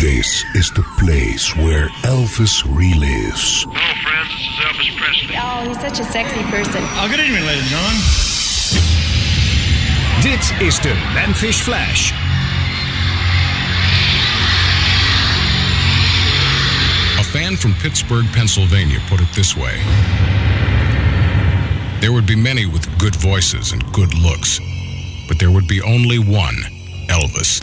This is the place where Elvis relives. Hello, friends. This is Elvis Presley. Oh, he's such a sexy person. Oh, good evening, ladies and gentlemen. Dit is de Memphis Flash. A fan from Pittsburgh, Pennsylvania put it this way. There would be many with good voices and good looks, but there would be only one, Elvis.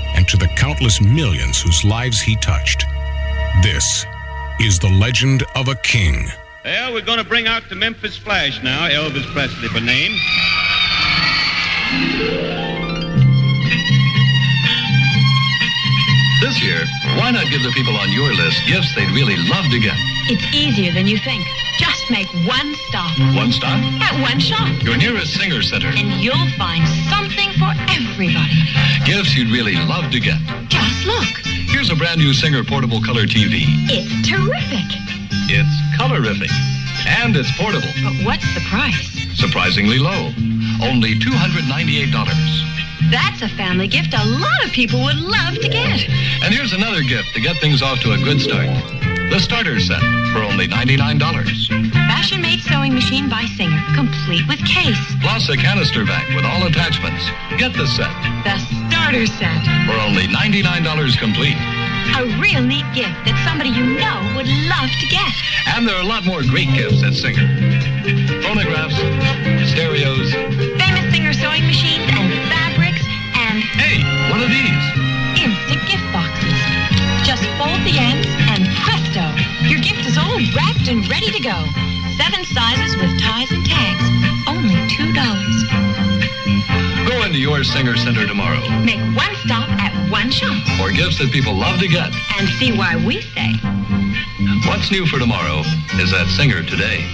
and to the countless millions whose lives he touched, this is the legend of a king. Well, we're going to bring out the Memphis Flash now, Elvis Presley by name. This year, why not give the people on your list gifts they'd really love to get? It's easier than you think. Just make one stop. One stop? At one shop. Your nearest Singer Center. And you'll find something for everybody. Gifts you'd really love to get. Just look. Here's a brand new Singer portable color TV. It's terrific. It's colorific. And it's portable. But what's the price? Surprisingly low. Only $298. That's a family gift a lot of people would love to get. And here's another gift to get things off to a good start. The starter set for only $99. Fashion-made sewing machine by Singer, complete with case. Plus a canister vac with all attachments. Get the set. The starter set. For only $99 complete. A real neat gift that somebody you know would love to get. And there are a lot more great gifts at Singer. Phonographs, stereos. Famous Singer sewing machines and fabrics and... Hey, what are these? Instant gift boxes. Just fold the ends and presto, your gift is all wrapped and ready to go. 7 sizes with ties and tags, only $2. Go into your Singer Center tomorrow. Make one stop at one shop. For gifts that people love to get. And see why we say. What's new for tomorrow is at Singer today.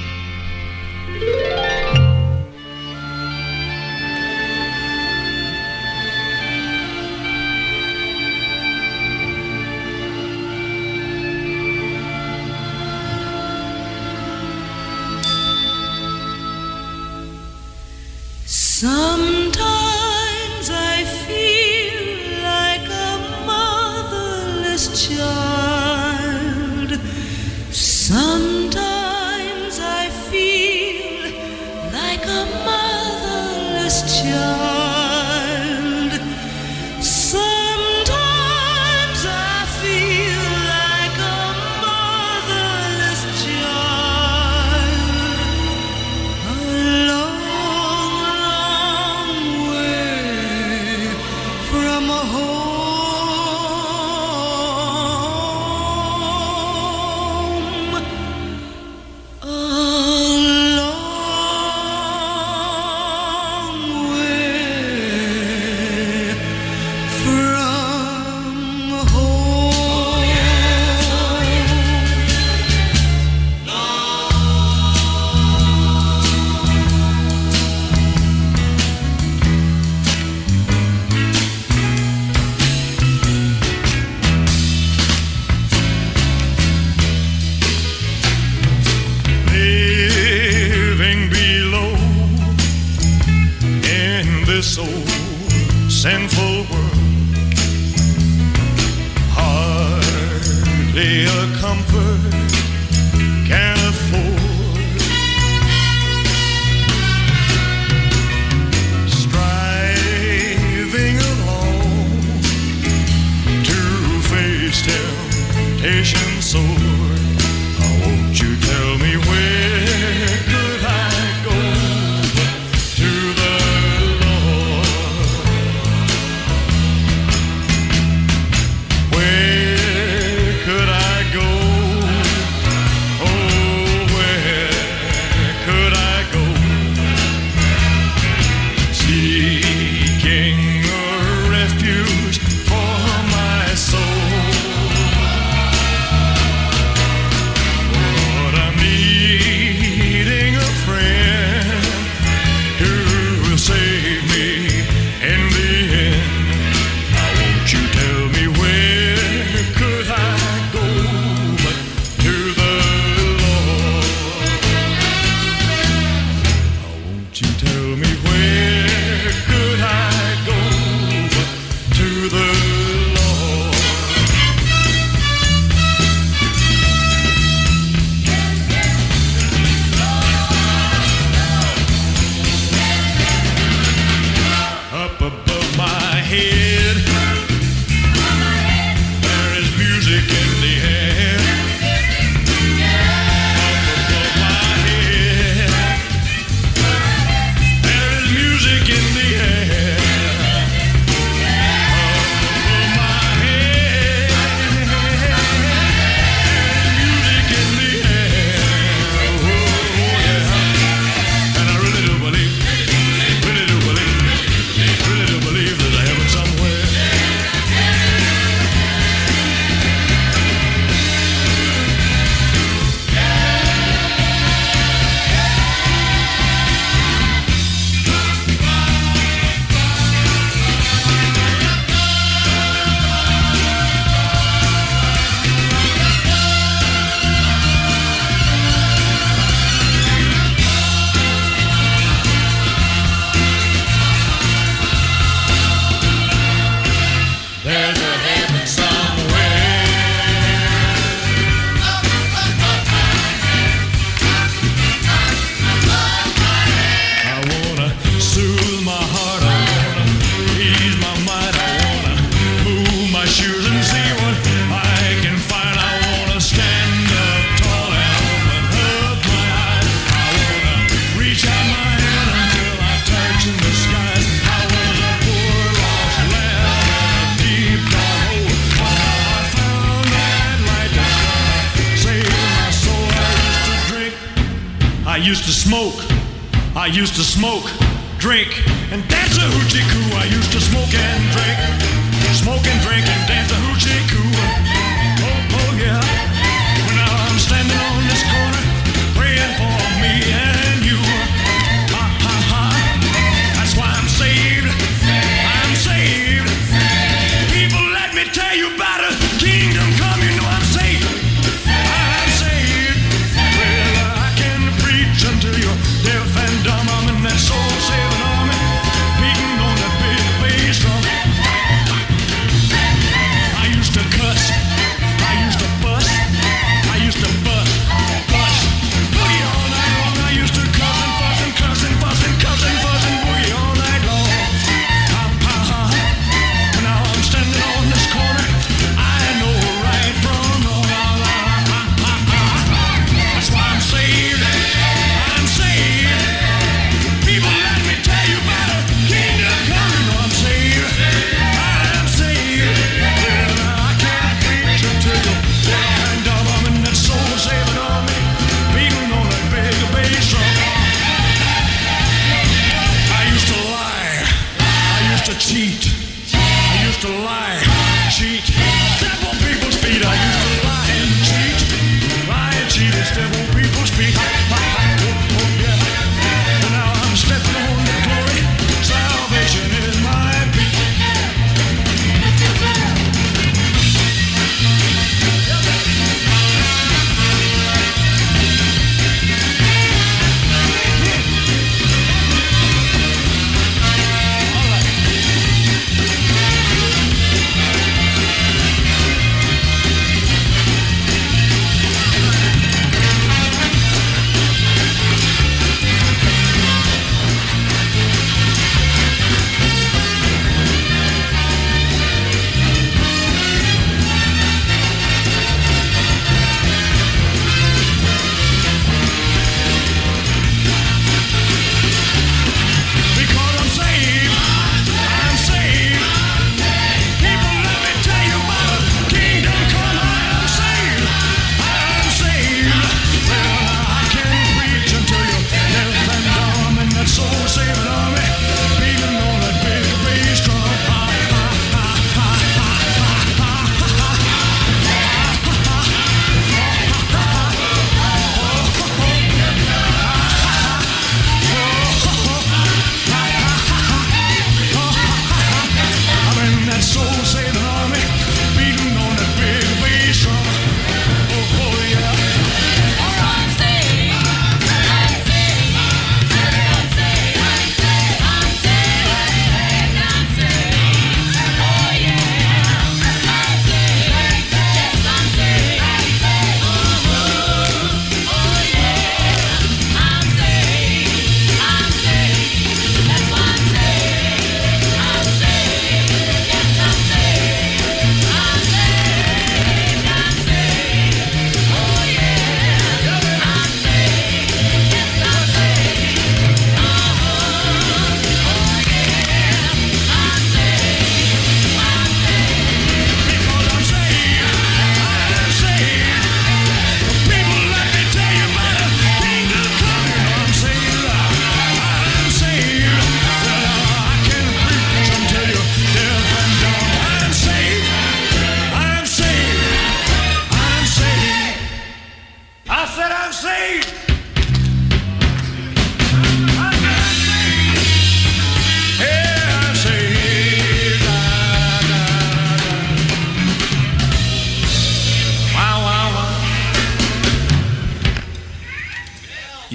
Sometimes I feel like a motherless child. Sometimes I feel like a motherless child. head. There is music in the air. Up above my head. There is music in the air. Up above my head. There is music in the air. Oh, yeah. And I really do believe. I used to smoke, drink, and dance a hoochie coo. I used to smoke and drink, and dance a hoochie coo. Oh, oh yeah. Well, now I'm standing on this corner, praying for me and you. Ha, ha, ha. That's why I'm saved. I'm saved. People, let me tell you about a kingdom come. You know I'm saved. I'm saved. Well, I can preach until you're deaf and dumb. I'm in that soul-saving army, beating on that big bass drum. I used to cuss, I used to bust, I used to bust, boogie all night long. I used to cuss and fuss and cuss and fuss and cuss and fuss and boogie all night long. Now I'm standing on this corner, I know right from wrong. That's why I'm saved. I'm saved. People, let me tell you about a kingdom come. You know I'm saved. I'm saved. Well, I can't preach until you're deaf and dumb. I'm in that soul-saving army, beating on that big bass drum. I used to lie. I used to cheat. I used to lie, cheat, step on people's feet. I used to lie and cheat, and step on people's feet. Oh, oh, yeah. Well, now I'm stepping on the glory. Salvation is my beat.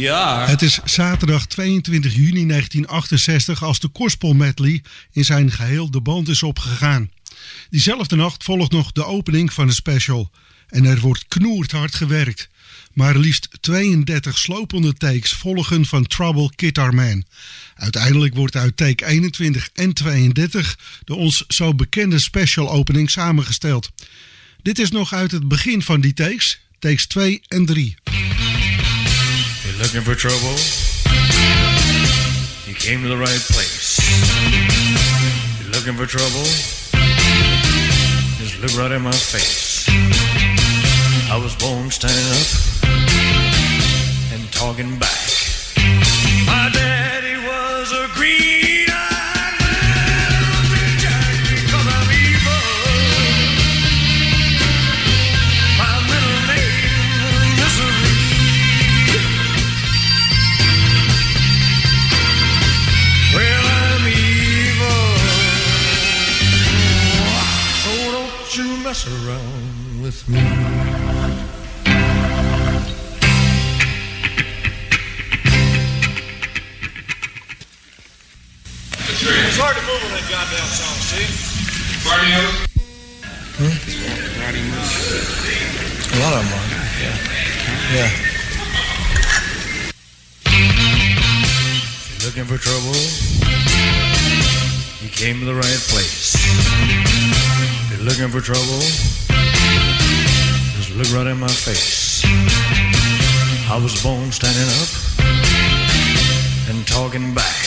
Ja. Het is zaterdag 22 juni 1968 als de Gospel Medley in zijn geheel de band is opgegaan. Diezelfde nacht volgt nog de opening van de special. En er wordt knoerhard gewerkt. Maar liefst 32 slopende takes volgen van Trouble Guitar Man. Uiteindelijk wordt uit take 21 en 32 de ons zo bekende special opening samengesteld. Dit is nog uit het begin van die takes, takes 2 en 3. If you're looking for trouble, you came to the right place. If you're looking for trouble, just look right in my face. I was born standing up and talking back. My daddy was a green-eyed man, a big jack because I'm evil. My middle name is Misery. Well, I'm evil, so don't you mess around with me. It's hard to move on that goddamn song, see? Cardio? Huh? A lot of them are. Yeah. If you're looking for trouble, you came to the right place. If you're looking for trouble, just look right in my face. I was born standing up and talking back.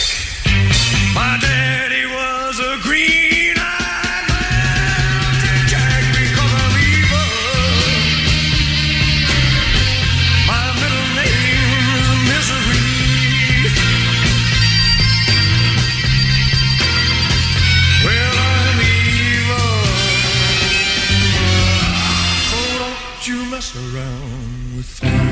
My daddy was a green-eyed man, Jack Jack because I'm evil. My middle name is Misery. Well, I'm evil, so don't you mess around with me.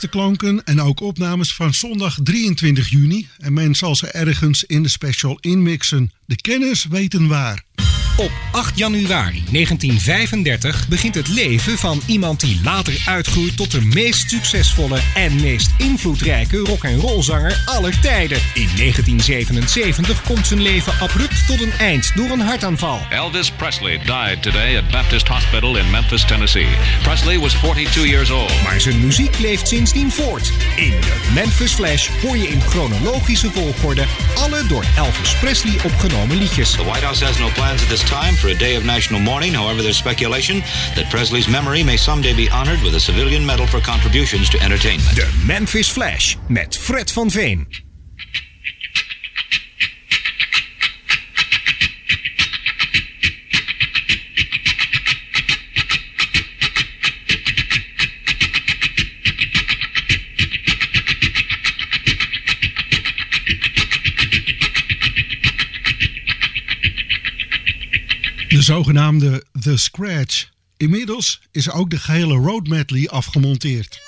De klanken en ook opnames van zondag 23 juni. En men zal ze ergens in de special inmixen. De kenners weten waar. Op 8 januari 1935 begint het leven van iemand die later uitgroeit tot de meest succesvolle en meest invloedrijke rock en rollzanger aller tijden. In 1977 komt zijn leven abrupt tot een eind door een hartaanval. Elvis Presley died today at Baptist Hospital in Memphis, Tennessee. Presley was 42 years old. Maar zijn muziek leeft sindsdien voort. In de Memphis Flash hoor je in chronologische volgorde alle door Elvis Presley opgenomen liedjes. The White House has no plans at this time for a day of national mourning. However, there's speculation that Presley's memory may someday be honored with a civilian medal for contributions to entertainment. De Memphis Flash met Fred van Veen. de zogenaamde The Scratch. Inmiddels is ook de gehele road medley afgemonteerd.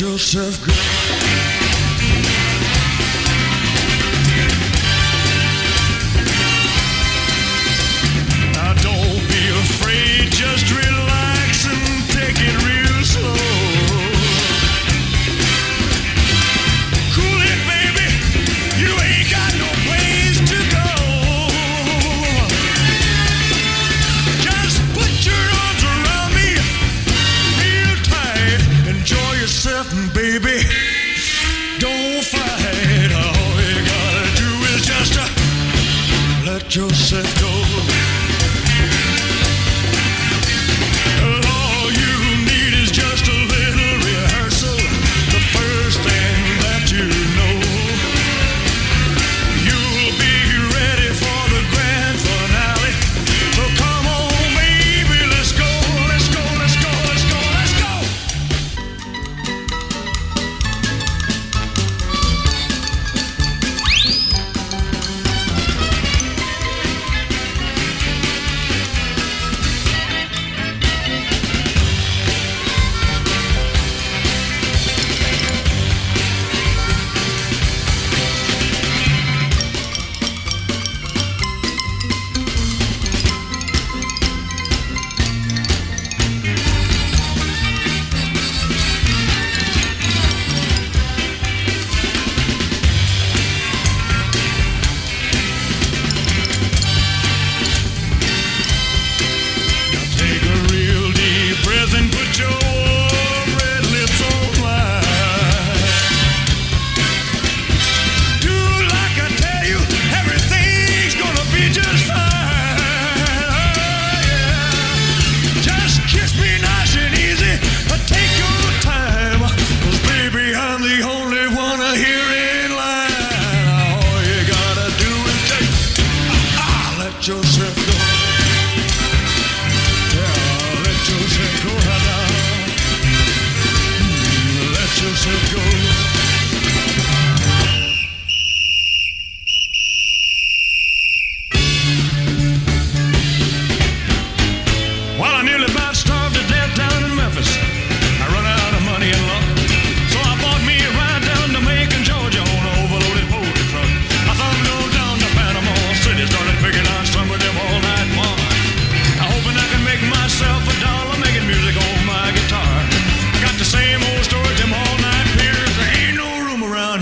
Yourself, girl.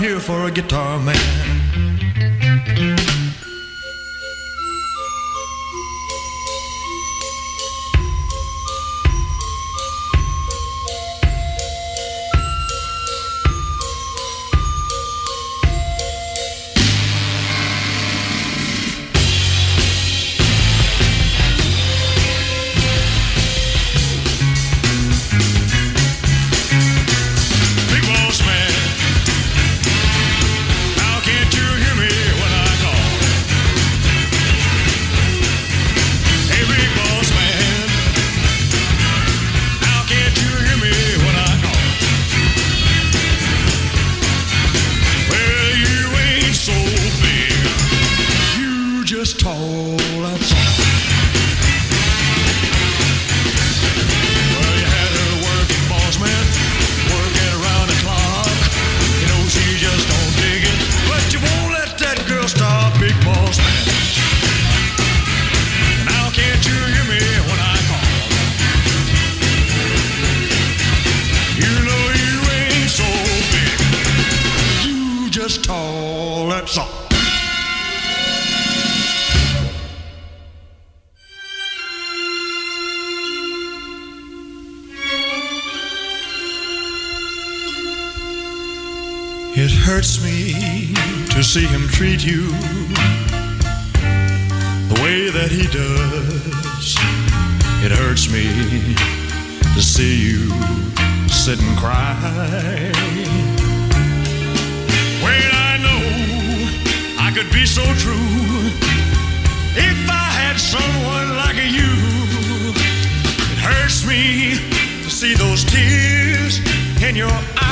here for a guitar man. It hurts me to see him treat you the way that he does. It hurts me to see you sit and cry. When I know I could be so true if I had someone like you. It hurts me to see those tears in your eyes.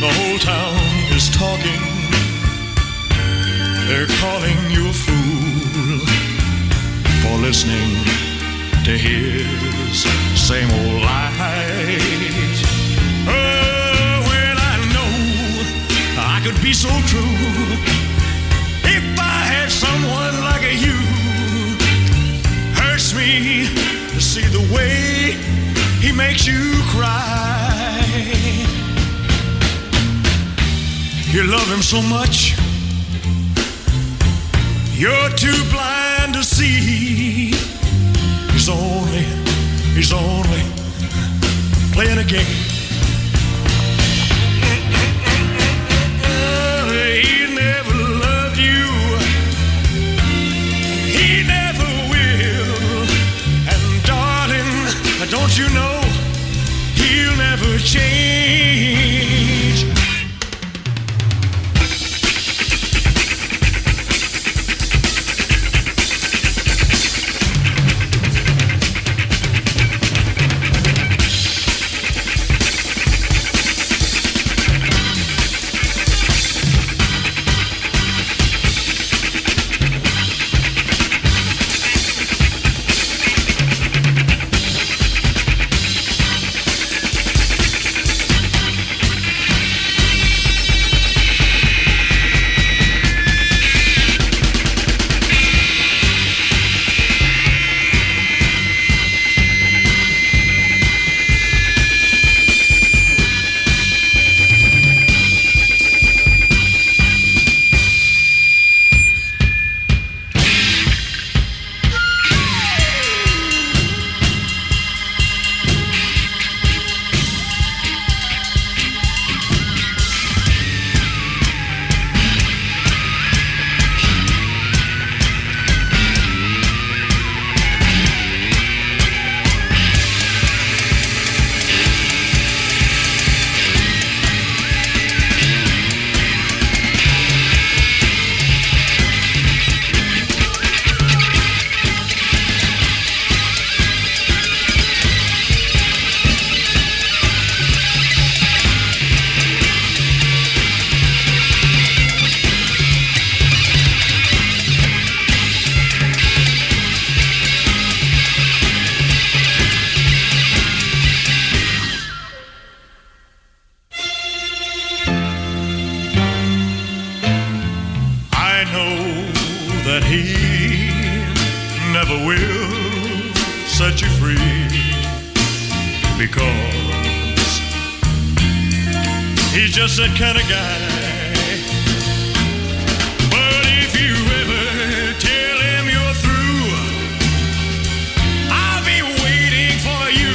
The whole town is talking, they're calling you a fool for listening to his same old lies. Oh, when I know I could be so true if I had someone like you. Hurts me to see the way he makes you cry. You love him so much, you're too blind to see. He's only playing a game. He never loved you, he never will. And darling, don't you know, he'll never change. He's just that kind of guy. But if you ever tell him you're through, I'll be waiting for you,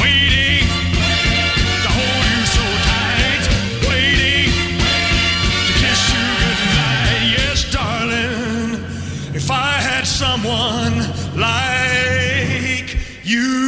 waiting to hold you so tight, waiting to kiss you goodnight. Yes, darling, if I had someone like you.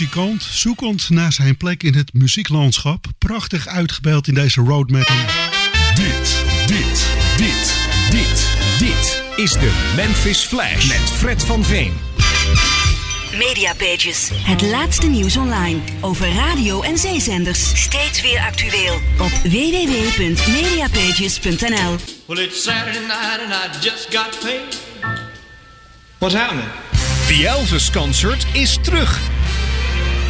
muzikant, zoekend naar zijn plek in het muzieklandschap. Prachtig uitgebeeld in deze road metal. Dit is de Memphis Flash met Fred van Veen. Mediapages. Het laatste nieuws online over radio en zeezenders. Steeds weer actueel op www.mediapages.nl. Well, it's Saturday night and I just got paid. What's happening? The Elvis Concert is terug.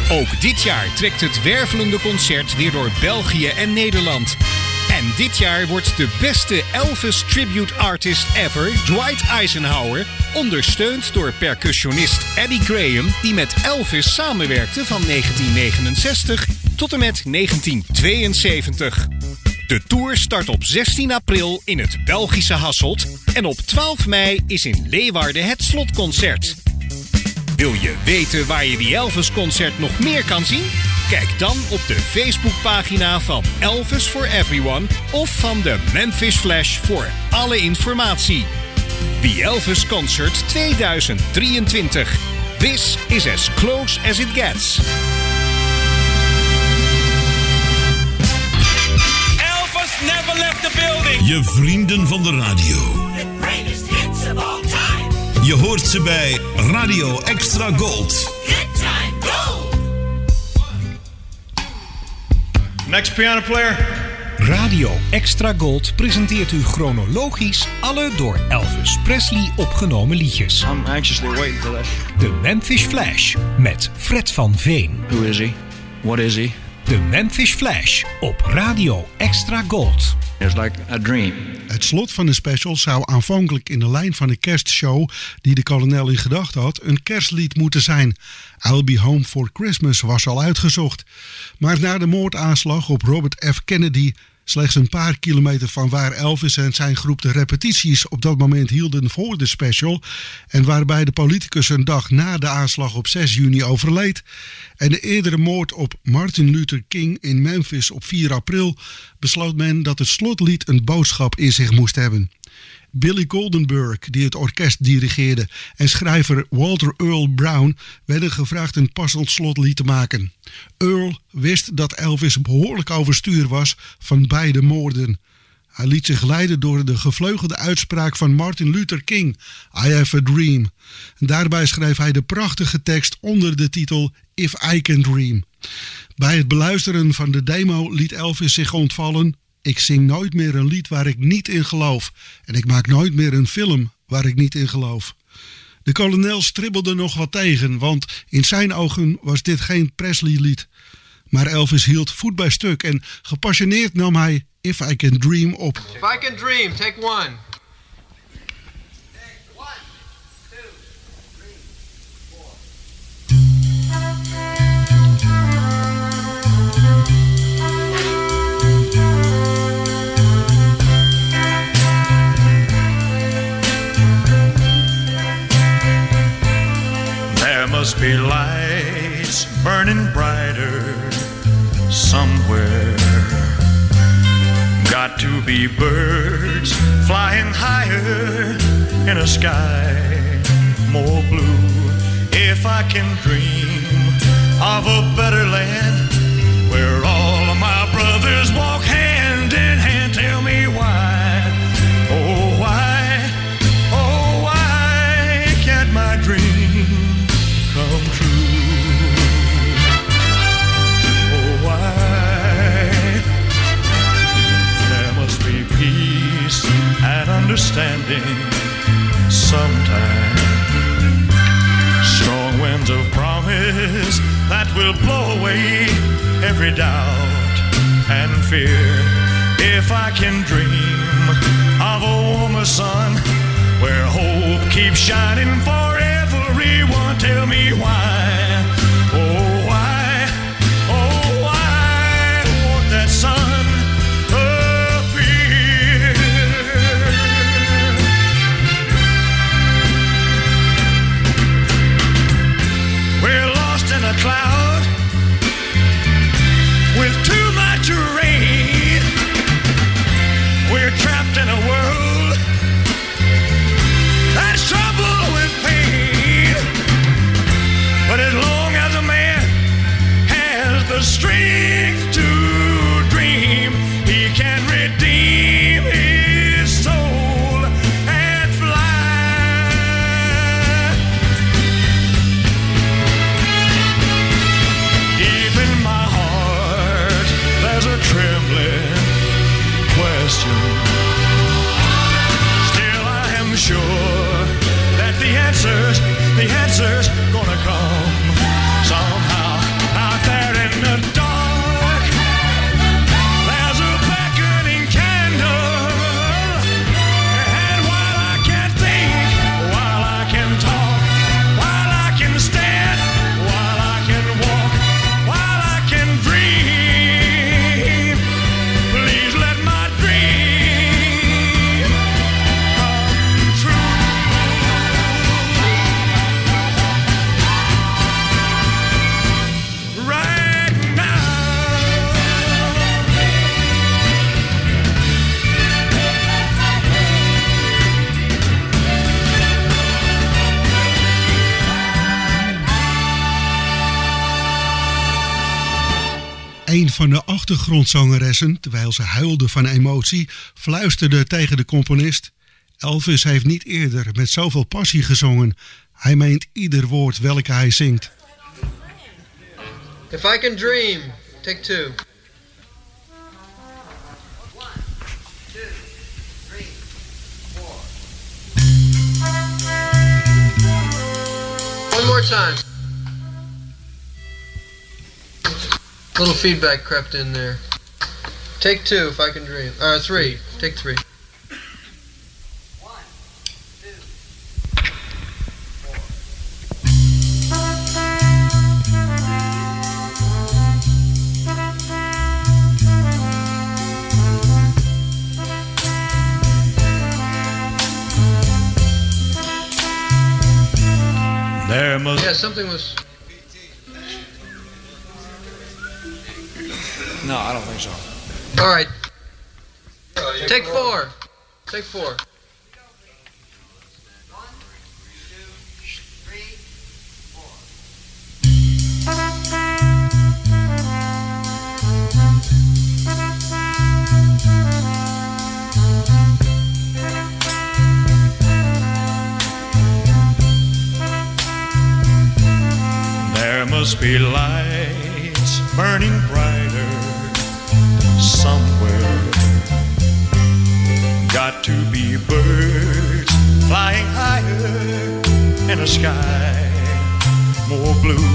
Ook dit jaar trekt het wervelende concert weer door België en Nederland. En dit jaar wordt de beste Elvis Tribute Artist ever, Dwight Eisenhower, ondersteund door percussionist Eddie Graham, die met Elvis samenwerkte van 1969 tot en met 1972. De tour start op 16 april in het Belgische Hasselt en op 12 mei is in Leeuwarden het slotconcert. Wil je weten waar je die Elvis-concert nog meer kan zien? Kijk dan op de Facebookpagina van Elvis for Everyone of van de Memphis Flash voor alle informatie. The Elvis Concert 2023. This is as close as it gets. Elvis never left the building. Je vrienden van de radio. The greatest hits of all time. Je hoort ze bij Radio Extra Gold. Hit time, go! Next piano player. Radio Extra Gold presenteert u chronologisch alle door Elvis Presley opgenomen liedjes. I'm anxiously waiting for this. De Memphis Flash met Fred van Veen. Who is he? What is he? De Memphis Flash op Radio Extra Gold. It's like a dream. Het slot van de special zou aanvankelijk in de lijn van de kerstshow die de kolonel in gedachten had een kerstlied moeten zijn. I'll Be Home for Christmas was al uitgezocht. Maar na de moordaanslag op Robert F. Kennedy, slechts een paar kilometer van waar Elvis en zijn groep de repetities op dat moment hielden voor de special, en waarbij de politicus een dag na de aanslag op 6 juni overleed, en de eerdere moord op Martin Luther King in Memphis op 4 april... besloot men dat het slotlied een boodschap in zich moest hebben. Billy Goldenberg, die het orkest dirigeerde, en schrijver Walter Earl Brown werden gevraagd een passend slotlied te maken. Earl wist dat Elvis behoorlijk overstuur was van beide moorden. Hij liet zich leiden door de gevleugelde uitspraak van Martin Luther King, I have a dream. Daarbij schreef hij de prachtige tekst onder de titel If I Can Dream. Bij het beluisteren van de demo liet Elvis zich ontvallen: ik zing nooit meer een lied waar ik niet in geloof. En ik maak nooit meer een film waar ik niet in geloof. De kolonel stribbelde nog wat tegen, want in zijn ogen was dit geen Presley-lied. Maar Elvis hield voet bij stuk en gepassioneerd nam hij If I Can Dream op. If I can dream, take one. Take one, two, three, four. There must be lights burning brighter somewhere. Got to be birds flying higher in a sky more blue. If I can dream of a better land where all of my brothers walk hand in hand, tell me why, oh why can't my dream come true? Oh, why? There must be peace and understanding sometime. Strong winds of promise that will blow away every doubt and fear. If I can dream of a warmer sun where hope keeps shining for everyone, tell me why, oh why won't that sun appear? We're lost in a cloud with too much rain. We're trapped in a world that's trouble with pain. question. Still I am sure that the answer's gonna come somehow out there in the dark. There's a beckoning candle, and while I can think, while I can talk, while I can stand, while I can walk, while I can dream, please let my dream come true right now. Een van de achtergrondzangeressen, terwijl ze huilde van emotie, fluisterde tegen de componist: Elvis heeft niet eerder met zoveel passie gezongen. Hij meent ieder woord welke hij zingt. If I can dream, take two. One more time. A little feedback crept in there. Take two, if I can dream. Three. Take three. Yeah, something was... No, I don't think so. All right. Take four. Take four. Must be lights burning brighter somewhere. Got to be birds flying higher in a sky more blue.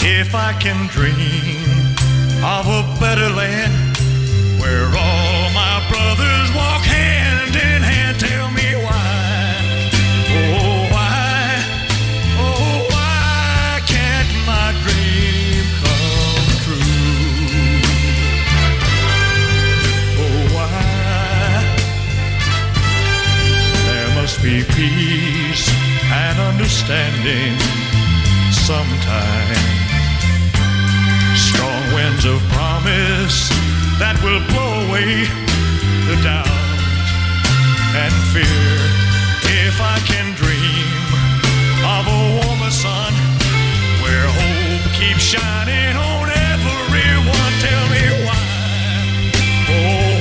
If I can dream of a better land where all my brothers walk hand in hand, tell me why. Oh, be peace and understanding sometime. Strong winds of promise that will blow away the doubt and fear. If I can dream of a warmer sun where hope keeps shining on everyone, tell me why. Oh,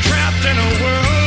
trapped in a world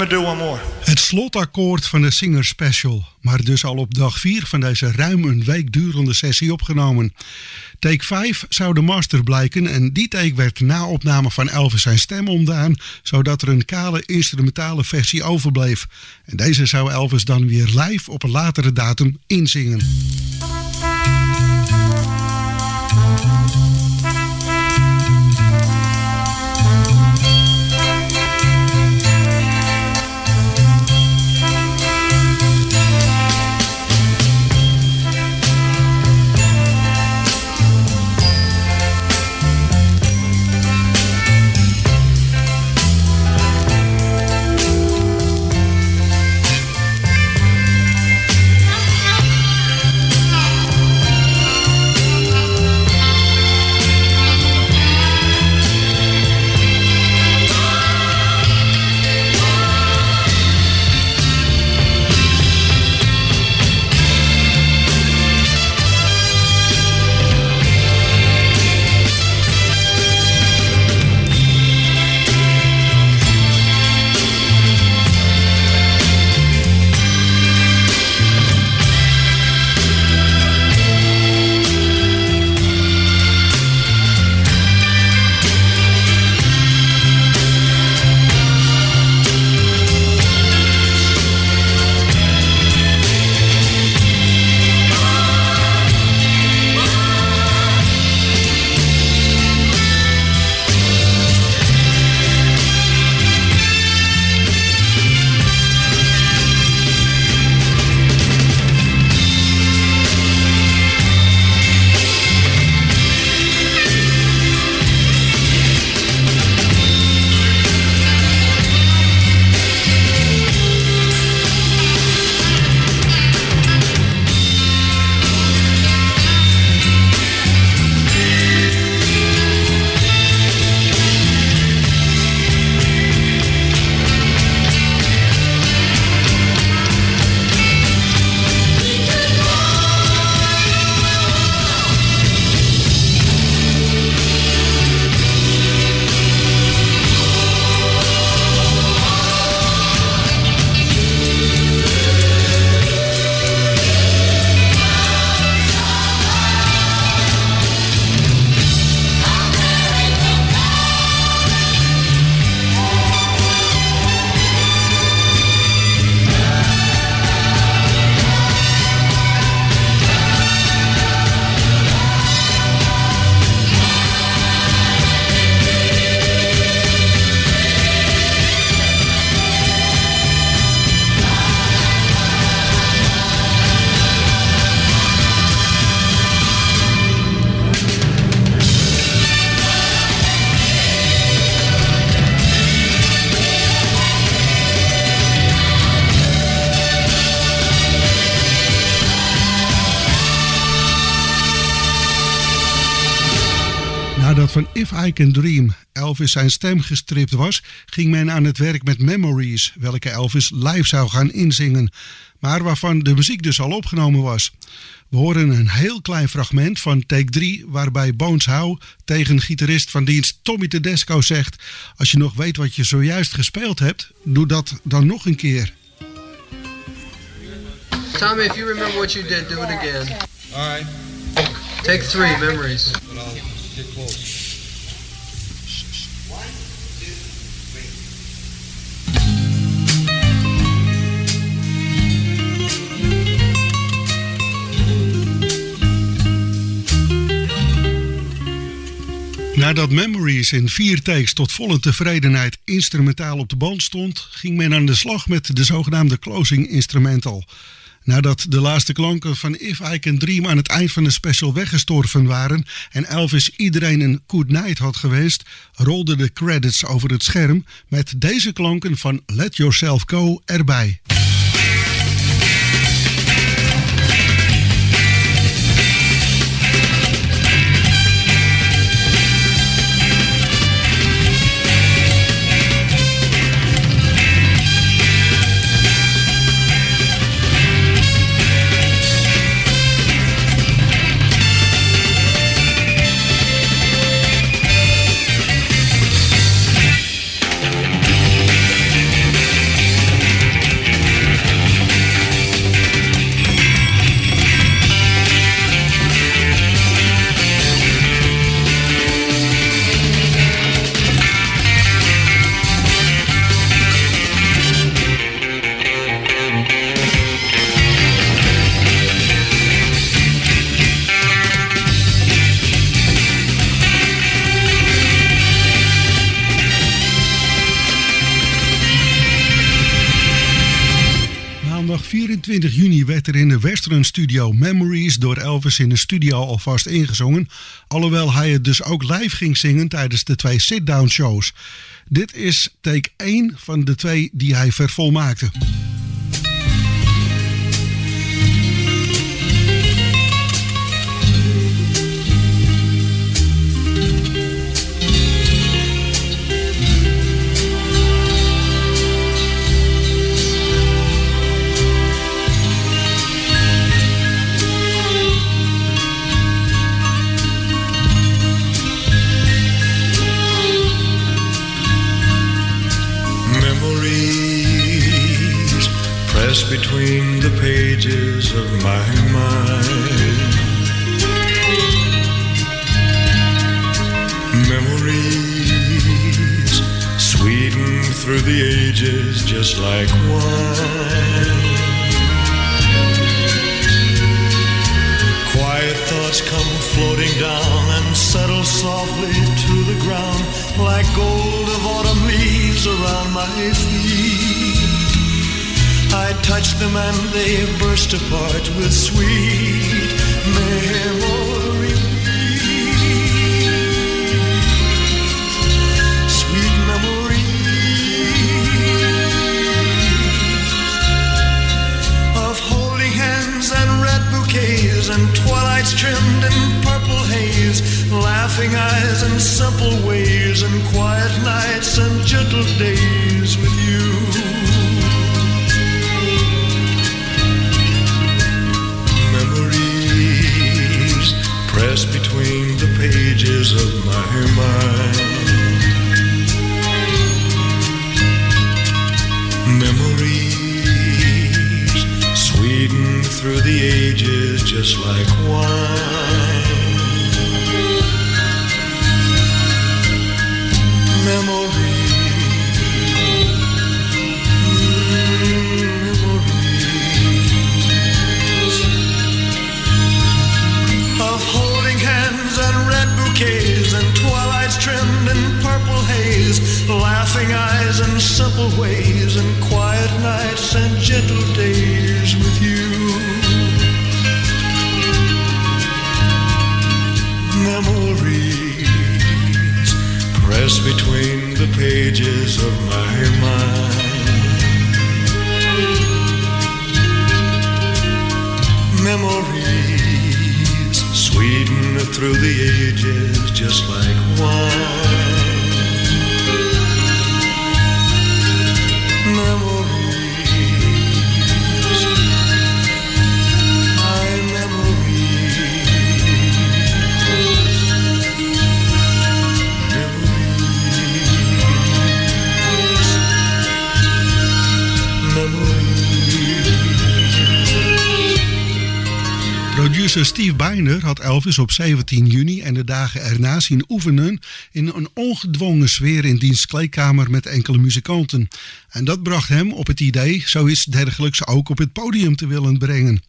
me do one more. Het slotakkoord van de Singer Special, maar dus al op dag 4 van deze ruim een week durende sessie opgenomen. Take 5 zou de master blijken en die take werd na opname van Elvis zijn stem omdaan, zodat er een kale instrumentale versie overbleef. En deze zou Elvis dan weer live op een latere datum inzingen. Van If I Can Dream Elvis zijn stem gestript was, ging men aan het werk met Memories, welke Elvis live zou gaan inzingen, maar waarvan de muziek dus al opgenomen was. We horen een heel klein fragment van take 3, waarbij Bones Howe tegen gitarist van dienst Tommy Tedesco zegt: als je nog weet wat je zojuist gespeeld hebt, doe dat dan nog een keer. Tommy, if you remember what you did, do it again. All right. Take 3, Memories. Get close. Nadat Memories in 4 takes tot volle tevredenheid instrumentaal op de band stond, ging men aan de slag met de zogenaamde closing instrumental. Nadat de laatste klanken van If I Can Dream aan het eind van de special weggestorven waren en Elvis iedereen een good night had gewenst, rolden de credits over het scherm met deze klanken van Let Yourself Go erbij. Maandag 24 juni werd er in de Western Studio Memories door Elvis in de studio alvast ingezongen, alhoewel hij het dus ook live ging zingen tijdens de 2 sit-down shows. Dit is take 1 van de 2 die hij vervolmaakte. Between the pages of my mind, memories sweeten through the ages just like wine. Quiet thoughts come floating down and settle softly to the ground like gold of autumn leaves around my feet. I touch them and they burst apart with sweet memories, sweet memories of holding hands and red bouquets and twilights trimmed in purple haze, laughing eyes and simple ways and quiet nights and gentle days with you. Press between the pages of my mind, memories sweeten through the ages just like wine. Memories. And twilights trimmed in purple haze, laughing eyes and simple ways, and quiet nights and gentle days with you. Memories press between the pages of my mind. Memories sweeten through the ages just like wine. Memories, my memories, memories, memories. Producer Steve Binder had Elvis op 17 juni en de dagen erna zien oefenen in een ongedwongen sfeer in diens kleedkamer met enkele muzikanten. En dat bracht hem op het idee zoiets dergelijks ook op het podium te willen brengen.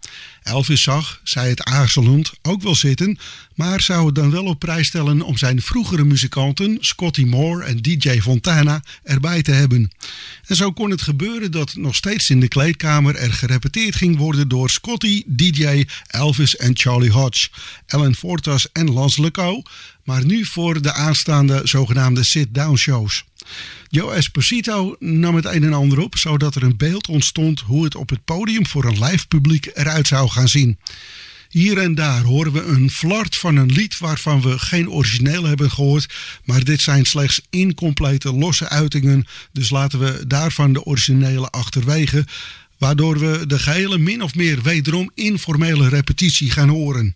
Elvis zag, zei het aarzelend, ook wel zitten, maar zou het dan wel op prijs stellen om zijn vroegere muzikanten, Scotty Moore en DJ Fontana, erbij te hebben. En zo kon het gebeuren dat nog steeds in de kleedkamer er gerepeteerd ging worden door Scotty, DJ, Elvis en Charlie Hodge, Alan Fortas en Lance Lecoe, maar nu voor de aanstaande zogenaamde sit-down shows. Joe Esposito nam het een en ander op, zodat er een beeld ontstond hoe het op het podium voor een live publiek eruit zou gaan zien. Hier en daar horen we een flart van een lied waarvan we geen origineel hebben gehoord, maar dit zijn slechts incomplete losse uitingen, dus laten we daarvan de originele achterwege, waardoor we de gehele min of meer wederom informele repetitie gaan horen.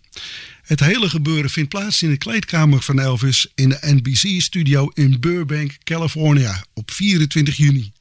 Het hele gebeuren vindt plaats in de kleedkamer van Elvis in de NBC-studio in Burbank, California, op 24 juni.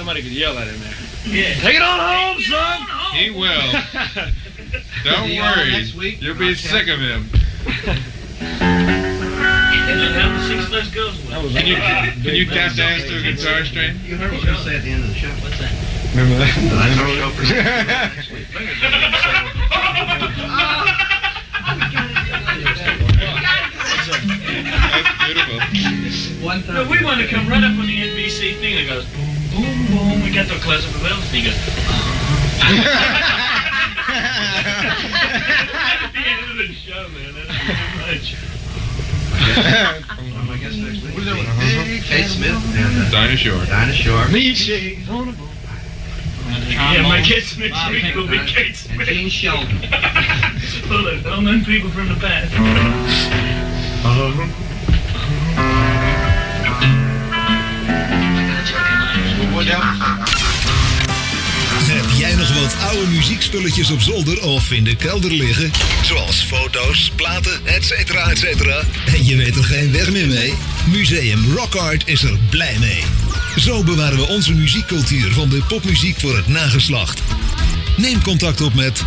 Somebody could yell at him there. Yeah. Take it on home, son. He will. Don't worry. Next week, you'll be sick of him. And then have the six less girls. Can you tap dance to a guitar string? You heard what I said at the end of the show. What's that? Remember that? That's beautiful. No, we want to come right up on the NBC thing that goes. Boom, boom, we got to a close up of Elvis. He goes, at the end of the show, man, that's too much. I guess next week. Kate Smith and Dinah Shore. Dinah Shore. Me, Shane. Yeah, my guest next week will be Kate Smith. And Gene Sheldon. Full of unknown people from the past. Heb jij nog wat oude muziekspulletjes op zolder of in de kelder liggen? Zoals foto's, platen, etc. etc. En je weet er geen weg meer mee? Museum Rock Art is er blij mee. Zo bewaren we onze muziekcultuur van de popmuziek voor het nageslacht. Neem contact op met...